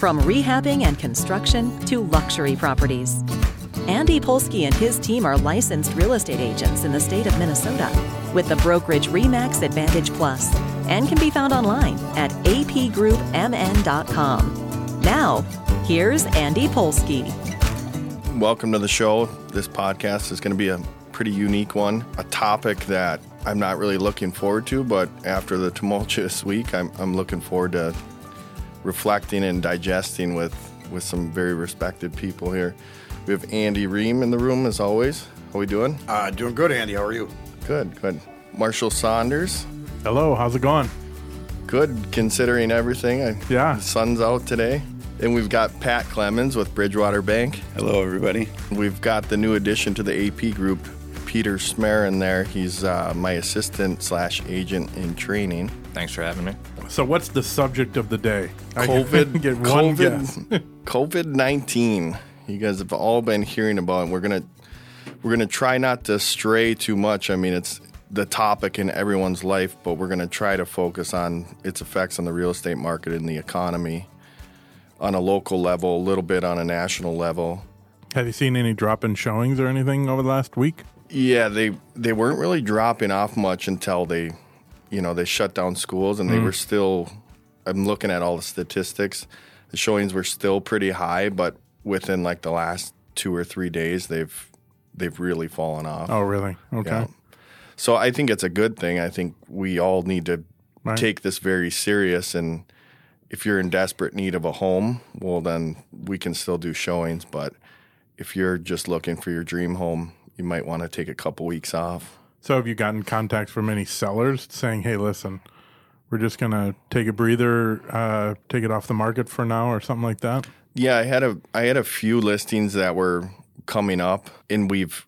From rehabbing and construction to luxury properties, Andy Polsky and his team are licensed real estate agents in the state of Minnesota with the brokerage Remax Advantage Plus and can be found online at apgroupmn.com. Now, here's Andy Polsky. Welcome to the show. This podcast is going to be a pretty unique one, a topic that I'm not really looking forward to, but after the tumultuous week, I'm looking forward to reflecting and digesting with some very respected people here. We have Andy Ream in the room, as always. How are we doing? Doing good, Andy. How are you? Good. Marshall Saunders. Hello. How's it going? Good, considering everything. The sun's out today. And we've got Pat Clemens with Bridgewater Bank. Hello, everybody. We've got the new addition to the AP group, Peter Smarin there. He's my assistant/agent in training. Thanks for having me. So what's the subject of the day? COVID-19. You guys have all been hearing about it. We're gonna try not to stray too much. I mean, it's the topic in everyone's life, but we're gonna try to focus on its effects on the real estate market and the economy on a local level, a little bit on a national level. Have you seen any drop in showings or anything over the last week? Yeah, they weren't really dropping off much until they shut down schools, and they were still. I'm looking at all the statistics. The showings were still pretty high, but within like the last 2 or 3 days, they've really fallen off. Oh, really? Okay. Yeah. So I think it's a good thing. I think we all need to take this very serious, and if you're in desperate need of a home, well, then we can still do showings. But if you're just looking for your dream home, you might want to take a couple weeks off. So have you gotten contacts from any sellers saying, hey, listen, we're just going to take a breather, take it off the market for now or something like that? Yeah, I had a few listings that were coming up, and we've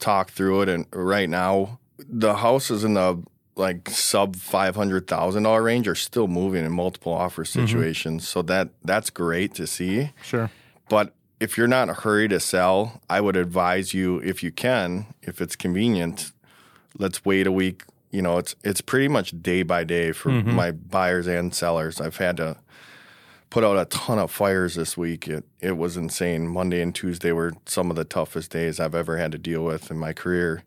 talked through it. And right now, the houses in the like sub $500,000 range are still moving in multiple offer situations, so that's great to see. Sure, but if you're not in a hurry to sell, I would advise you, if you can, if it's convenient, let's wait a week. You know, it's pretty much day by day for my buyers and sellers. I've had to put out a ton of fires this week. It was insane. Monday and Tuesday were some of the toughest days I've ever had to deal with in my career.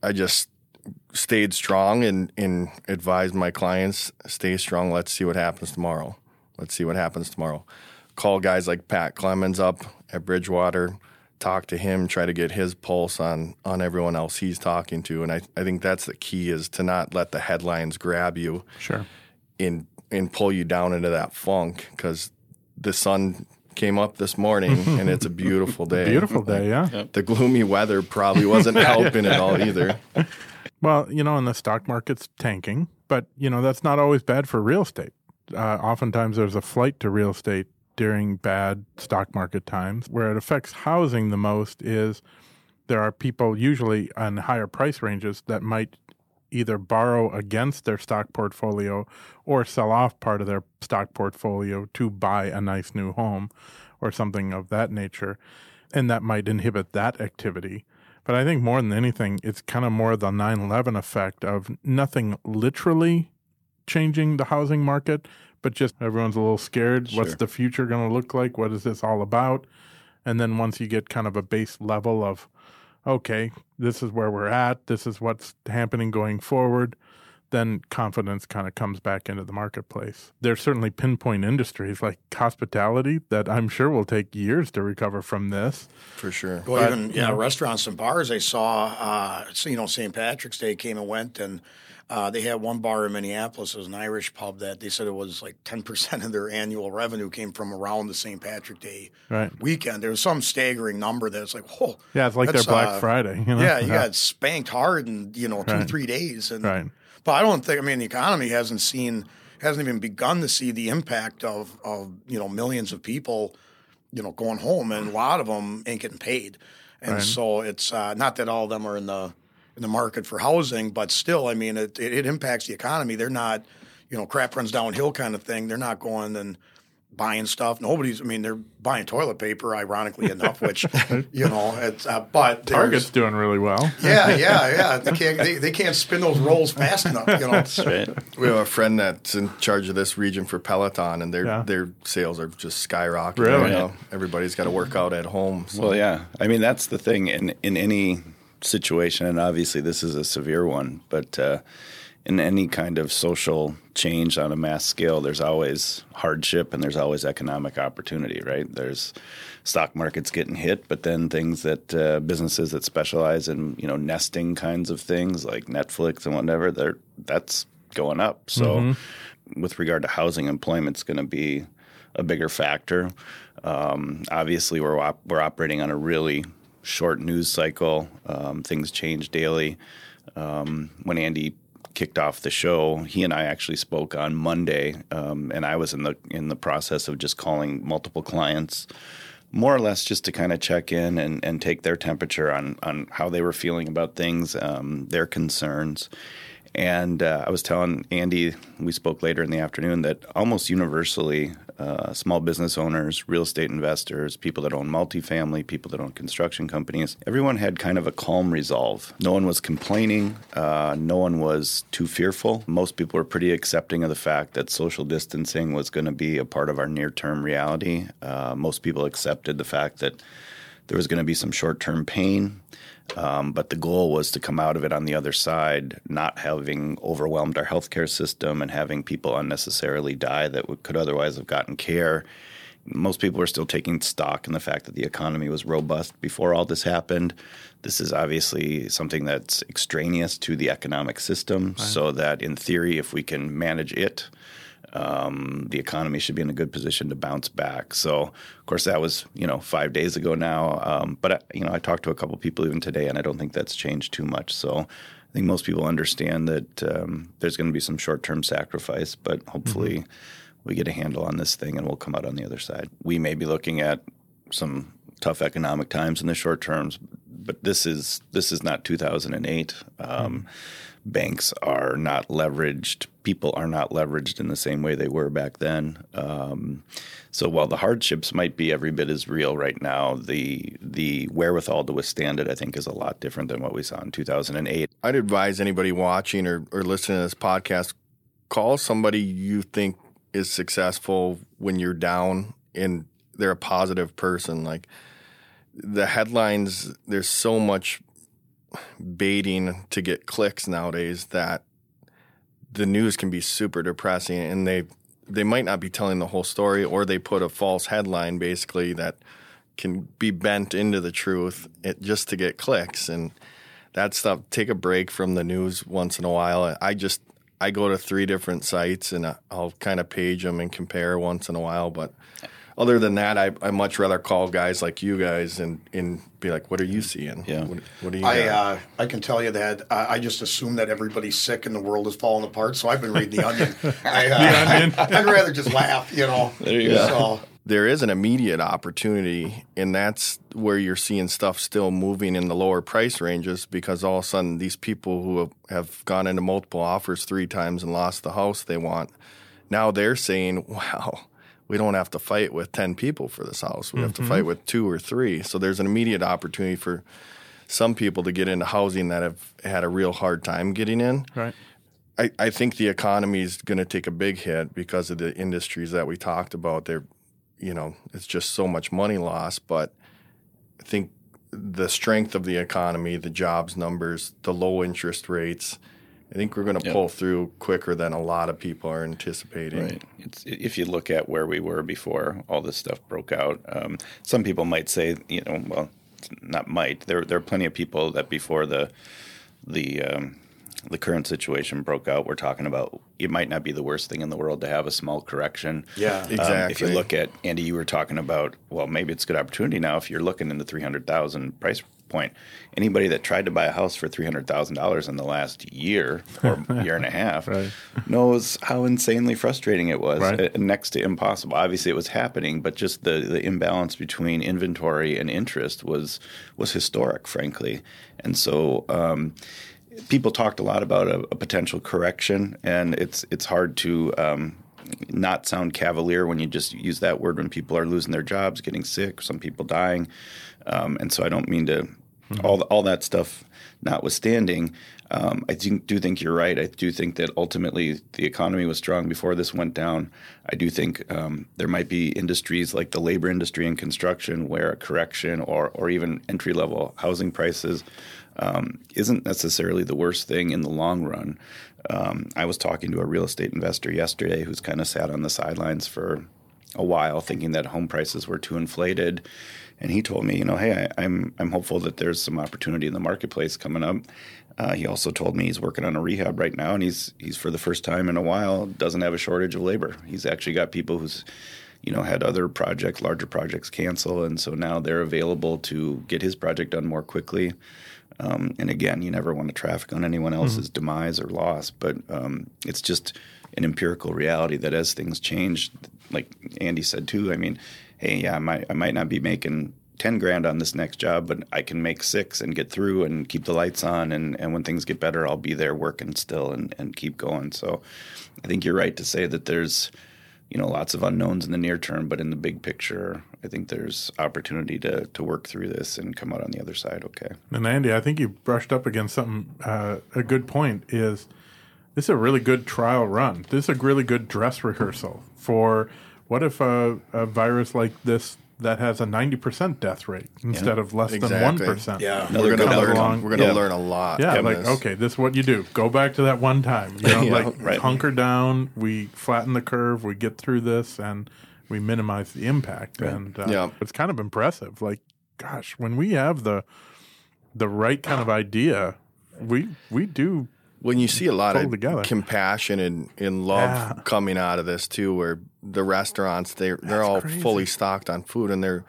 I just stayed strong and advised my clients, stay strong. Let's see what happens tomorrow. Call guys like Pat Clemens up at Bridgewater, talk to him, try to get his pulse on everyone else he's talking to. And I think that's the key, is to not let the headlines grab you. Sure. And pull you down into that funk, because the sun came up this morning and it's a beautiful day. Yeah. The gloomy weather probably wasn't helping at all either. Well, and the stock market's tanking, but, that's not always bad for real estate. Oftentimes there's a flight to real estate during bad stock market times. Where it affects housing the most is there are people usually on higher price ranges that might either borrow against their stock portfolio or sell off part of their stock portfolio to buy a nice new home or something of that nature. And that might inhibit that activity. But I think more than anything, it's kind of more the 9/11 effect of nothing literally changing the housing market, but just everyone's a little scared. Sure. What's the future going to look like? What is this all about? And then once you get kind of a base level of, okay, this is where we're at, this is what's happening going forward, then confidence kind of comes back into the marketplace. There's certainly pinpoint industries like hospitality that I'm sure will take years to recover from this. For sure. Well, but, even restaurants and bars, I saw, St. Patrick's Day came and went, and they had one bar in Minneapolis, it was an Irish pub, that they said it was like 10% of their annual revenue came from around the St. Patrick's Day weekend. There was some staggering number that it's like, whoa. Yeah, it's like their Black Friday. You got spanked hard in, 2-3 days. And, but I don't think, the economy hasn't even begun to see the impact of millions of people, going home, and a lot of them ain't getting paid. And so it's not that all of them are in the market for housing, but still, it impacts the economy. They're not, crap runs downhill kind of thing. They're not going and buying stuff. Nobody's, I mean, they're buying toilet paper, ironically enough, which, you know, it's, but Target's doing really well. Yeah. They can't spin those rolls fast enough, you know. That's right. We have a friend that's in charge of this region for Peloton, and their sales are just skyrocketing. Really? Right now. Everybody's got to work out at home. So. Well, yeah. I mean, that's the thing in any situation, and obviously this is a severe one, but in any kind of social change on a mass scale, there's always hardship and there's always economic opportunity, right? There's stock markets getting hit, but then things that businesses that specialize in, you know, nesting kinds of things like Netflix and whatever, that's going up. So with regard to housing, employment's going to be a bigger factor. Obviously, we're operating on a really short news cycle. Things change daily. When Andy kicked off the show, he and I actually spoke on Monday, and I was in the process of just calling multiple clients, more or less just to kind of check in and take their temperature on how they were feeling about things, their concerns. And I was telling Andy, we spoke later in the afternoon, that almost universally small business owners, real estate investors, people that own multifamily, people that own construction companies, everyone had kind of a calm resolve. No one was complaining. No one was too fearful. Most people were pretty accepting of the fact that social distancing was going to be a part of our near-term reality. Most people accepted the fact that there was going to be some short-term pain. But the goal was to come out of it on the other side, not having overwhelmed our healthcare system and having people unnecessarily die that could otherwise have gotten care. Most people were still taking stock in the fact that the economy was robust before all this happened. This is obviously something that's extraneous to the economic system, right? So that in theory, if we can manage it, the economy should be in a good position to bounce back. So, of course, that was, 5 days ago now. But I talked to a couple people even today, and I don't think that's changed too much. So I think most people understand that there's going to be some short-term sacrifice, but hopefully we get a handle on this thing and we'll come out on the other side. We may be looking at some tough economic times in the short terms, but this is not 2008. Banks are not leveraged. People are not leveraged in the same way they were back then. So while the hardships might be every bit as real right now, the wherewithal to withstand it, I think, is a lot different than what we saw in 2008. I'd advise anybody watching or listening to this podcast, call somebody you think is successful when you're down and they're a positive person. Like the headlines, there's so much baiting to get clicks nowadays that the news can be super depressing, and they might not be telling the whole story, or they put a false headline basically that can be bent into the truth just to get clicks. And that stuff, take a break from the news once in a while. I go to 3 different sites and I'll kind of page them and compare once in a while, but other than that, I much rather call guys like you guys and be like, what are you seeing? Yeah. What are you I can tell you that I just assume that everybody's sick and the world is falling apart, so I've been reading The Onion. I'd rather just laugh, There you go. So. There is an immediate opportunity, and that's where you're seeing stuff still moving in the lower price ranges, because all of a sudden these people who have gone into multiple offers 3 times and lost the house they want, now they're saying, wow, we don't have to fight with 10 people for this house. We have to fight with 2 or 3. So there's an immediate opportunity for some people to get into housing that have had a real hard time getting in. Right. I think the economy is going to take a big hit because of the industries that we talked about. They're, it's just so much money lost. But I think the strength of the economy, the jobs numbers, the low interest rates, I think we're going to pull through quicker than a lot of people are anticipating. Right. If you look at where we were before all this stuff broke out, some people might say, there are plenty of people that before the current situation broke out, we're talking about it might not be the worst thing in the world to have a small correction. Yeah, exactly. If you look at, Andy, you were talking about, well, maybe it's a good opportunity now if you're looking in the $300,000 price point. Anybody that tried to buy a house for $300,000 in the last year or year and a half knows how insanely frustrating it was, next to impossible. Obviously, it was happening, but just the imbalance between inventory and interest was historic, frankly. And so people talked a lot about a potential correction, and it's hard to not sound cavalier when you just use that word when people are losing their jobs, getting sick, some people dying. And so I don't mean to all that stuff notwithstanding, I do think you're right. I do think that ultimately the economy was strong before this went down. I do think there might be industries like the labor industry and construction where a correction or even entry-level housing prices isn't necessarily the worst thing in the long run. I was talking to a real estate investor yesterday who's kind of sat on the sidelines for a while thinking that home prices were too inflated. And he told me, you know, hey, I'm hopeful that there's some opportunity in the marketplace coming up. He also told me he's working on a rehab right now, and he's for the first time in a while doesn't have a shortage of labor. He's actually got people who's, you know, had other projects, larger projects cancel, and so now they're available to get his project done more quickly. And again, you never want to traffic on anyone else's demise or loss, but it's just an empirical reality that as things change, like Andy said too, I mean, hey, yeah, I might not be making $10,000 on this next job, but I can make $6,000 and get through and keep the lights on. And when things get better, I'll be there working still and keep going. So I think you're right to say that there's, you know, lots of unknowns in the near term, but in the big picture, I think there's opportunity to work through this and come out on the other side okay. And Andy, I think you brushed up against something, a good point is this is a really good trial run. This is a really good dress rehearsal for what if a virus like this that has a 90% death rate instead of less than 1%? Yeah, we're going to learn a lot. Yeah, like, okay, this is what you do. Go back to that one time. You know, hunker down, we flatten the curve, we get through this, and we minimize the impact. Right. And it's kind of impressive. Like, gosh, when we have the right kind of idea, we do. When you see a lot of compassion and love coming out of this too, where the restaurants, they're all crazy. Fully stocked on food, and they're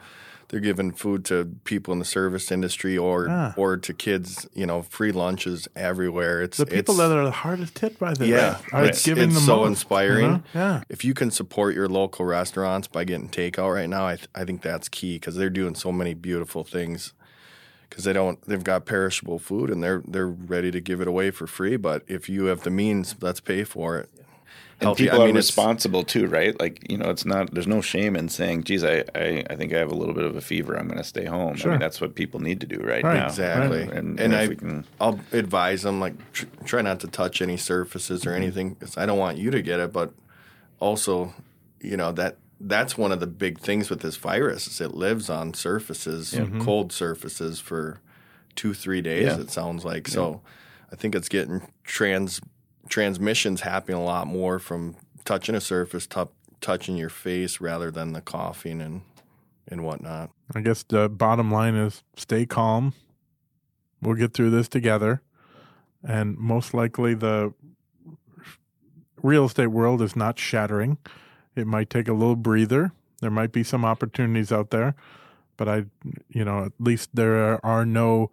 giving food to people in the service industry or to kids, you know, free lunches everywhere. It's the people that are the hardest hit by this. Yeah, right? It's so inspiring. You know? Yeah, if you can support your local restaurants by getting takeout right now, I think that's key because they're doing so many beautiful things. Because they've got perishable food, and they're ready to give it away for free. But if you have the means, let's pay for it. And people are responsible too, right? Like, you know, it's not. There's no shame in saying, "Geez, I think I have a little bit of a fever. I'm going to stay home." Sure. I mean, that's what people need to do right now. Exactly. Right. I'll advise them, like, try not to touch any surfaces or anything, because I don't want you to get it. But also, you know that's one of the big things with this virus is it lives on surfaces, cold surfaces for 2-3 days, it sounds like. Yeah. So I think it's getting transmissions happening a lot more from touching a surface, touching your face rather than the coughing and whatnot. I guess the bottom line is stay calm. We'll get through this together. And most likely the real estate world is not shattering. It might take a little breather. There might be some opportunities out there, but at least there are no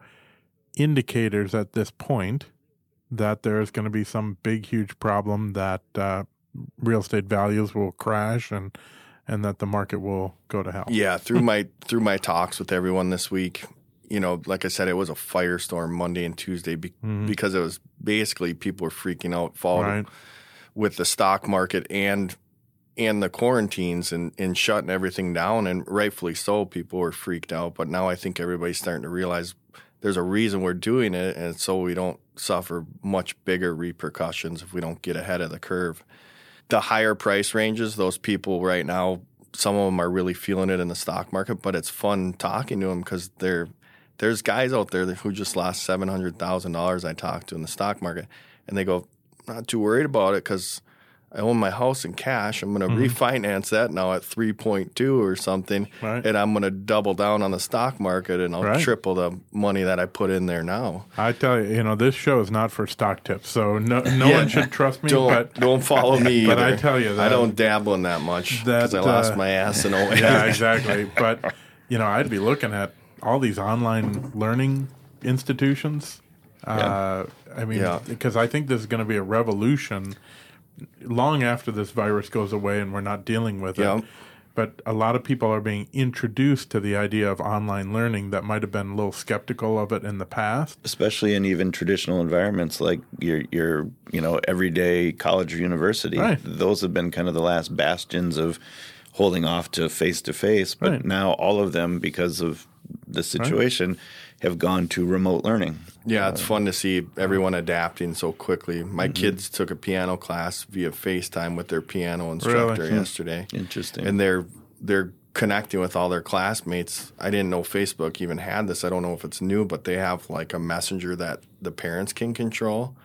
indicators at this point that there is going to be some big, huge problem that real estate values will crash and that the market will go to hell. Yeah, through my talks with everyone this week, you know, like I said, it was a firestorm Monday and Tuesday because it was basically people were freaking out, with the stock market and the quarantines and shutting everything down, and rightfully so, people were freaked out. But now I think everybody's starting to realize there's a reason we're doing it, and so we don't suffer much bigger repercussions if we don't get ahead of the curve. The higher price ranges, those people right now, some of them are really feeling it in the stock market, but it's fun talking to them because there's guys out there who just lost $700,000 I talked to in the stock market, and they go, not too worried about it because I own my house in cash. I'm going to refinance that now at 3.2 or something, and I'm going to double down on the stock market, and I'll triple the money that I put in there now. I tell you, you know, this show is not for stock tips, so no one should trust me. Don't follow me either. But I tell you that I don't dabble in that much because I lost my ass in a way. Yeah, exactly. But, you know, I'd be looking at all these online learning institutions. I mean, because I think this is going to be a revolution long after this virus goes away and we're not dealing with it. but a lot of people are being introduced to the idea of online learning that might have been a little skeptical of it in the past. Especially in even traditional environments like your everyday college or university. Right. Those have been kind of the last bastions of holding off to face-to-face. But right. now all of them, because of the situation, right. have gone to remote learning. Yeah, it's fun to see everyone adapting so quickly. My mm-hmm. kids took a piano class via FaceTime with their piano instructor really? Yesterday. Interesting. And they're connecting with all their classmates. I didn't know Facebook even had this. I don't know if it's new, but they have like a messenger that the parents can control.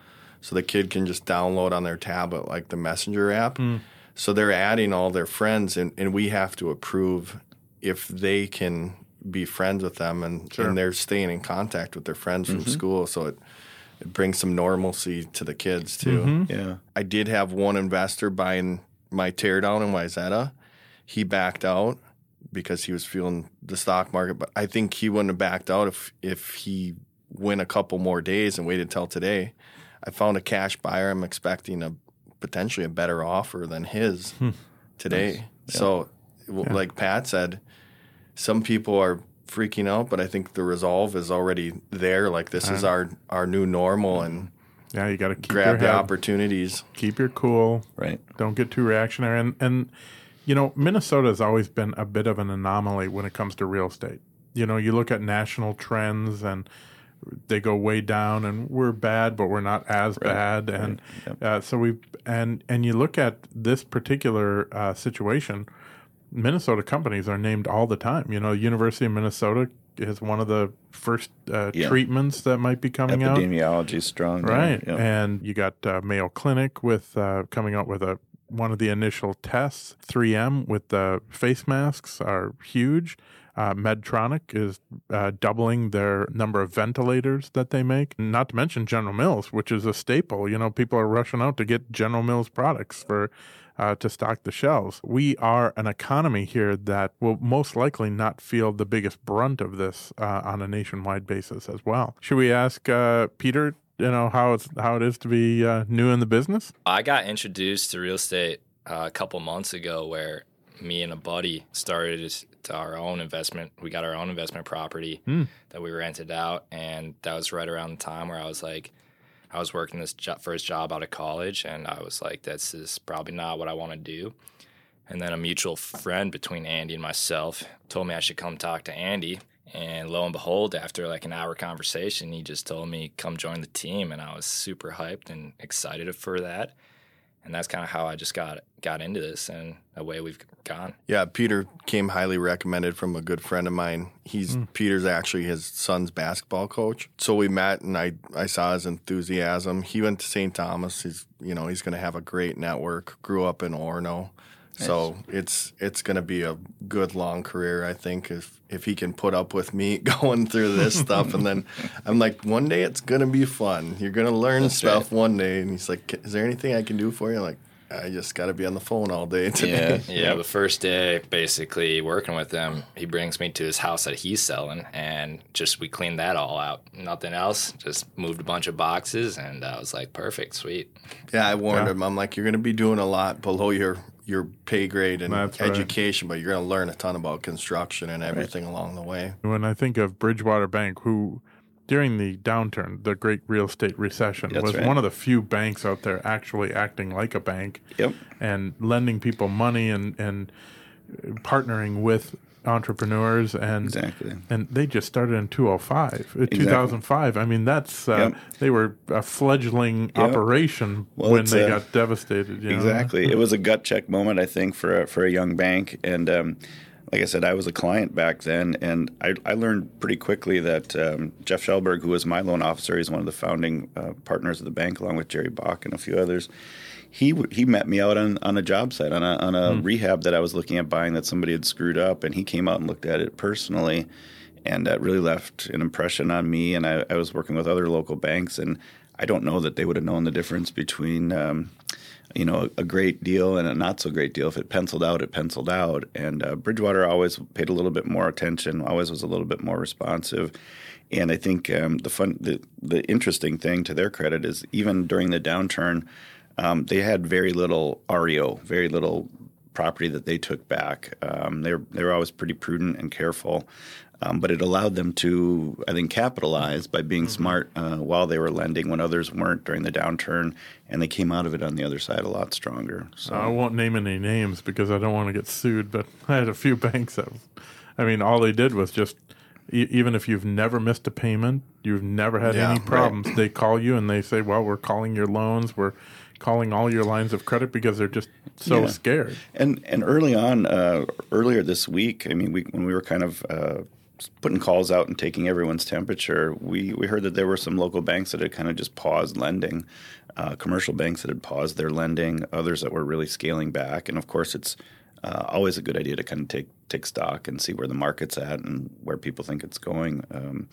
So the kid can just download on their tablet like the messenger app. Mm. So they're adding all their friends, and we have to approve if they can be friends with them, and, sure. and they're staying in contact with their friends from mm-hmm. school. So it brings some normalcy to the kids too. Mm-hmm. Yeah. I did have one investor buying my teardown in Wayzata. He backed out because he was feeling the stock market, but I think he wouldn't have backed out if he went a couple more days and waited till today. I found a cash buyer. I'm expecting potentially a better offer than his today. Nice. So yeah. like Pat said, some people are freaking out, but I think the resolve is already there. Like, this is our new normal, and yeah, you got to grab the opportunities. Keep your cool. Right. Don't get too reactionary. And Minnesota has always been a bit of an anomaly when it comes to real estate. You look at national trends, and they go way down, and we're bad, but we're not as bad. And right. yep. So we and you look at this particular situation. Minnesota companies are named all the time. University of Minnesota is one of the first treatments that might be coming out. Epidemiology is strong. Right. Yeah. And you got Mayo Clinic with coming out with one of the initial tests. 3M with the face masks are huge. Medtronic is doubling their number of ventilators that they make. Not to mention General Mills, which is a staple. People are rushing out to get General Mills products to stock the shelves. We are an economy here that will most likely not feel the biggest brunt of this on a nationwide basis as well. Should we ask Peter, how it is to be new in the business? I got introduced to real estate a couple months ago, where me and a buddy started our own investment. We got our own investment property that we rented out, and that was right around the time where I was like, I was working this first job out of college, and I was like, this is probably not what I want to do. And then a mutual friend between Andy and myself told me I should come talk to Andy. And lo and behold, after like an hour conversation, he just told me, come join the team. And I was super hyped and excited for that. And that's kind of how I just got into this, and away we've gone. Yeah, Peter came highly recommended from a good friend of mine. Peter's actually his son's basketball coach. So we met, and I saw his enthusiasm. He went to St. Thomas. He's he's going to have a great network. Grew up in Orono. Nice. So it's going to be a good long career, I think, if he can put up with me going through this stuff. And then I'm like, one day it's going to be fun. You're going to learn stuff one day. And he's like, is there anything I can do for you? I'm like, I just got to be on the phone all day today. Yeah, the first day basically working with him, he brings me to his house that he's selling, and just we cleaned that all out. Nothing else, just moved a bunch of boxes, and I was like, perfect, sweet. Yeah, I warned him. I'm like, you're going to be doing a lot below your pay grade and education, but you're going to learn a ton about construction and everything along the way. When I think of Bridgewater Bank, who during the downturn, the great real estate recession, was one of the few banks out there actually acting like a bank and lending people money and partnering with entrepreneurs, and and they just started in 2005. I mean, that's they were a fledgling operation when they got devastated. It was a gut check moment, I think, for a young bank. And like I said, I was a client back then, and I learned pretty quickly that Jeff Shellberg, who was my loan officer, he's one of the founding partners of the bank, along with Jerry Bach and a few others. He met me out on a job site, on a rehab that I was looking at buying that somebody had screwed up, and he came out and looked at it personally, and that really left an impression on me. And I was working with other local banks, and I don't know that they would have known the difference between a great deal and a not so great deal. If it penciled out, it penciled out. And Bridgewater always paid a little bit more attention, always was a little bit more responsive. And I think the interesting thing, to their credit, is even during the downturn, they had very little REO, very little property that they took back. They were always pretty prudent and careful, but it allowed them to, I think, capitalize by being smart while they were lending when others weren't during the downturn, and they came out of it on the other side a lot stronger. So I won't name any names because I don't want to get sued, but I had a few banks that, I mean, all they did was just, even if you've never missed a payment, you've never had any problems, right. They call you and they say, well, we're calling your loans, we're calling all your lines of credit because they're just so scared. And early on, earlier this week, I mean, when we were kind of putting calls out and taking everyone's temperature, we heard that there were some local banks that had kind of just paused lending, commercial banks that had paused their lending, others that were really scaling back. And, of course, it's always a good idea to kind of take stock and see where the market's at and where people think it's going.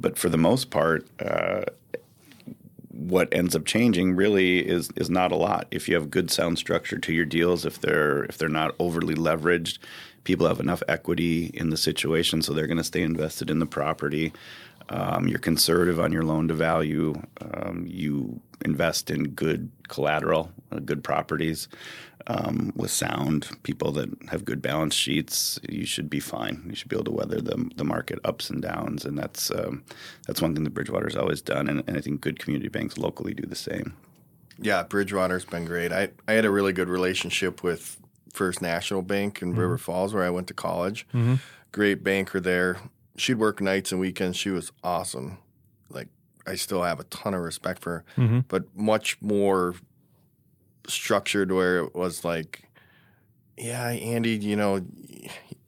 But for the most part, what ends up changing really is not a lot. If you have good sound structure to your deals, if they're not overly leveraged, people have enough equity in the situation, so they're going to stay invested in the property. You're conservative on your loan to value. You invest in good collateral, good properties with sound people that have good balance sheets. You should be fine. You should be able to weather the market ups and downs, and that's one thing that Bridgewater's always done, and I think good community banks locally do the same. Yeah, Bridgewater's been great. I had a really good relationship with First National Bank in River Falls where I went to college. Mm-hmm. Great banker there. She'd work nights and weekends. She was awesome. Like, I still have a ton of respect for her, but much more structured where it was like, yeah, Andy, you know,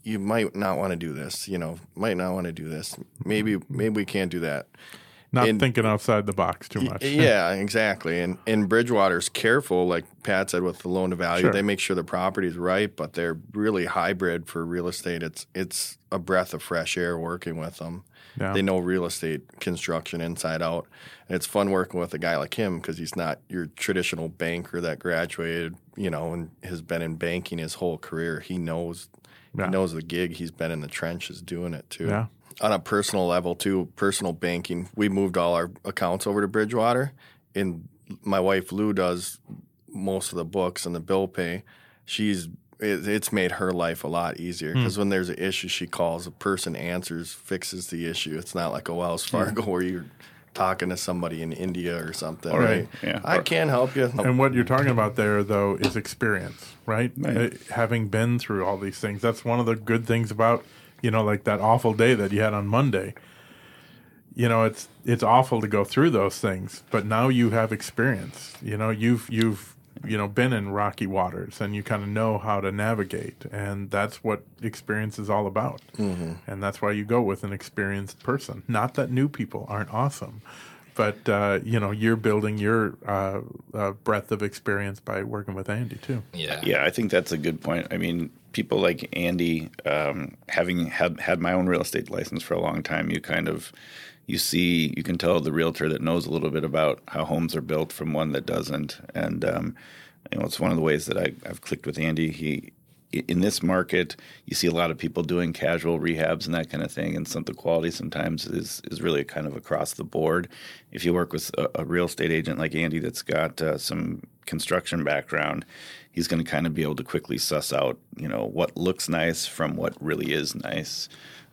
you might not want to do this, Maybe we can't do that. Not thinking outside the box too much. Yeah, exactly. And Bridgewater's careful, like Pat said, with the loan to value. Sure. They make sure the property's right, but they're really hybrid for real estate. It's a breath of fresh air working with them. Yeah. They know real estate construction inside out. And it's fun working with a guy like him because he's not your traditional banker that graduated, and has been in banking his whole career. He knows the gig. He's been in the trenches doing it too. Yeah. On a personal level, too, personal banking, we moved all our accounts over to Bridgewater, and my wife, Lou, does most of the books and the bill pay. It's made her life a lot easier because when there's an issue, she calls, a person answers, fixes the issue. It's not like a Wells Fargo where you're talking to somebody in India or something. Right. Yeah. I can help you. And what you're talking about there, though, is experience, right? Having been through all these things, that's one of the good things about like that awful day that you had on Monday. It's awful to go through those things, but now you have experience. You've been in rocky waters, and you kind of know how to navigate, and that's what experience is all about. Mm-hmm. And that's why you go with an experienced person. Not that new people aren't awesome, but you're building your breadth of experience by working with Andy too. Yeah, I think that's a good point. I mean, people like Andy, having had my own real estate license for a long time, you can tell the realtor that knows a little bit about how homes are built from one that doesn't. And, it's one of the ways that I've clicked with Andy. In this market, you see a lot of people doing casual rehabs and that kind of thing, and the quality sometimes is really kind of across the board. If you work with a real estate agent like Andy that's got some construction background, he's going to kind of be able to quickly suss out, what looks nice from what really is nice.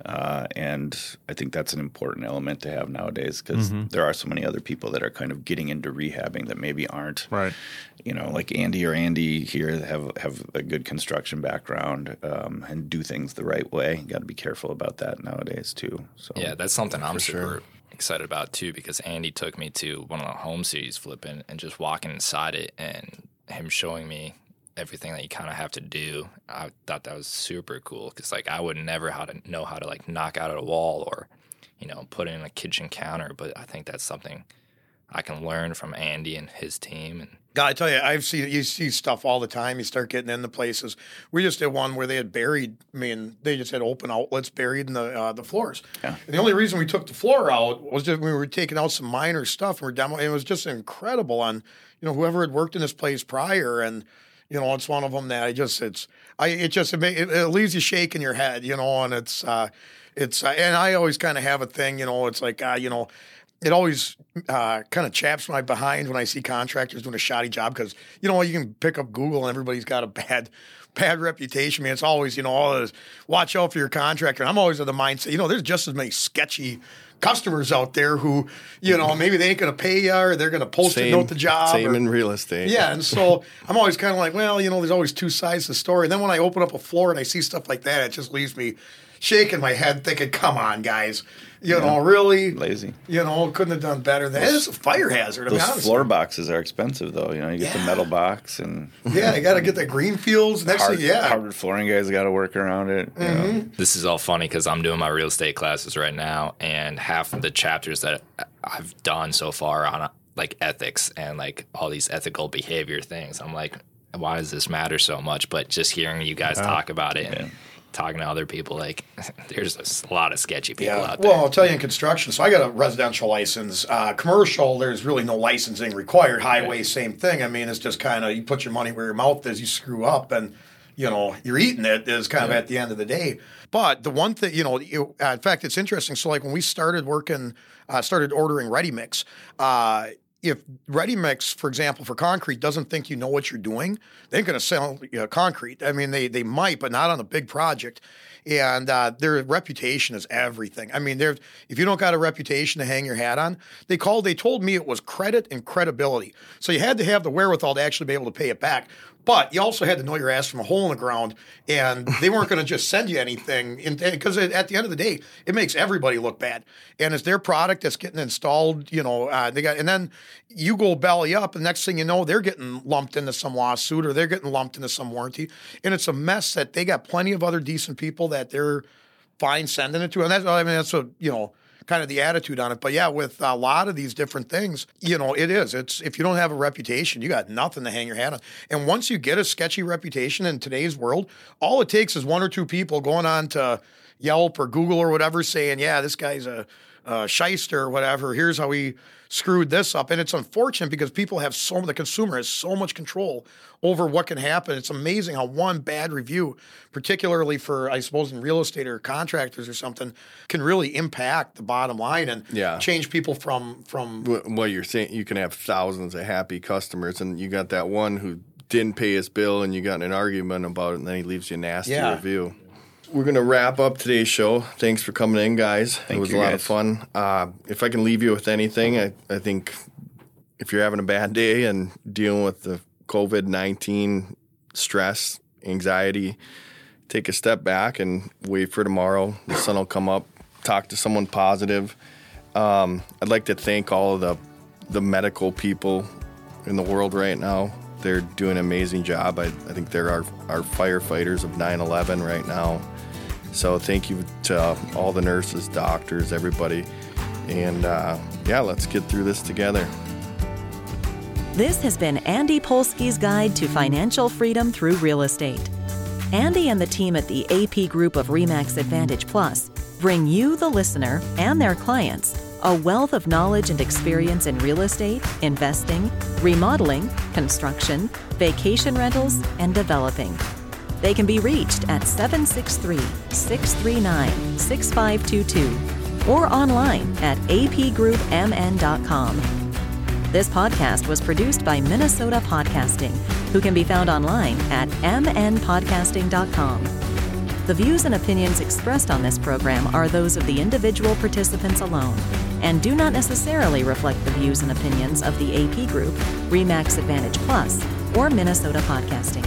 And I think that's an important element to have nowadays because there are so many other people that are kind of getting into rehabbing that maybe aren't, right. Like Andy here have a good construction background and do things the right way. You got to be careful about that nowadays too. So yeah, that's something I'm super excited about too, because Andy took me to one of the homes he's flipping and just walking inside it and him showing me everything that you kind of have to do. I thought that was super cool because, I would never know how to, knock out a wall or, put in a kitchen counter. But I think that's something I can learn from Andy and his team. And God, I tell you, you see stuff all the time. You start getting into places. We just did one where they had buried. I mean, they just had open outlets buried in the floors. Yeah. And the only reason we took the floor out was just we were taking out some minor stuff. And it was just incredible on, whoever had worked in this place prior. And it's one of them that it leaves you shaking your head, and I always kind of have a thing, it's like, it always kind of chaps my behind when I see contractors doing a shoddy job because, you know, you can pick up Google and everybody's got a bad reputation. Man, it's always, you know, always watch out for your contractor. And I'm always of the mindset, you know, there's just as many sketchy customers out there who, you know, maybe they ain't going to pay you or they're going to post-note the job. Same in real estate. Yeah, and so I'm always kind of like, well, you know, there's always two sides to the story. And then when I open up a floor and I see stuff like that, it just leaves me shaking my head thinking, come on, guys. You know, really? Lazy. You know, couldn't have done better than that. It's a fire hazard. Those floor boxes are expensive, though. You know, you get the metal box and... Yeah, you got to get the green fields. Hard flooring guys got to work around it. You know. This is all funny because I'm doing my real estate classes right now, and half of the chapters that I've done so far on, like, ethics and, like, all these ethical behavior things. I'm like, why does this matter so much? But just hearing you guys talk about it and talking to other people, like, there's a lot of sketchy people out there. Well, I'll tell you, in construction, so I got a residential license. Commercial, there's really no licensing required. Highway, same thing. I mean, it's just kind of, you put your money where your mouth is, you screw up, and, you know, you're eating it is kind of at the end of the day. But the one thing, you know, in fact, it's interesting. So, like, when we started working, started ordering Ready Mix, if Ready Mix, for example, for concrete, doesn't think you know what you're doing, they're going to sell concrete. I mean, they might, but not on a big project. And their reputation is everything. I mean, if you don't got a reputation to hang your hat on, they told me it was credit and credibility. So you had to have the wherewithal to actually be able to pay it back. But you also had to know your ass from a hole in the ground, and they weren't going to just send you anything because at the end of the day, it makes everybody look bad. And it's their product that's getting installed, you know, and then you go belly up, and next thing you know, they're getting lumped into some lawsuit or they're getting lumped into some warranty. And it's a mess that they got plenty of other decent people that they're fine sending it to. And that's what, you know, kind of the attitude on it. But yeah, with a lot of these different things, you know, it's if you don't have a reputation, you got nothing to hang your hat on. And once you get a sketchy reputation in today's world, all it takes is one or two people going on to Yelp or Google or whatever saying, yeah, this guy's a shyster or whatever. Here's how he screwed this up. And it's unfortunate because the consumer has so much control over what can happen. It's amazing how one bad review, particularly for, I suppose, in real estate or contractors or something, can really impact the bottom line and change people from. Well, you're saying you can have thousands of happy customers, and you got that one who didn't pay his bill, and you got in an argument about it, and then he leaves you a nasty review. We're going to wrap up today's show. Thanks for coming in, guys. It was a lot of fun. If I can leave you with anything, I think if you're having a bad day and dealing with the COVID-19 stress, anxiety, take a step back and wait for tomorrow. The sun will come up. Talk to someone positive. I'd like to thank all of the medical people in the world right now. They're doing an amazing job. I think they're our firefighters of 9/11 right now. So thank you to all the nurses, doctors, everybody. And let's get through this together. This has been Andy Polsky's Guide to Financial Freedom Through Real Estate. Andy and the team at the AP Group of Remax Advantage Plus bring you, the listener, and their clients a wealth of knowledge and experience in real estate, investing, remodeling, construction, vacation rentals, and developing. They can be reached at 763-639-6522 or online at apgroupmn.com. This podcast was produced by Minnesota Podcasting, who can be found online at mnpodcasting.com. The views and opinions expressed on this program are those of the individual participants alone and do not necessarily reflect the views and opinions of the AP Group, Remax Advantage Plus, or Minnesota Podcasting.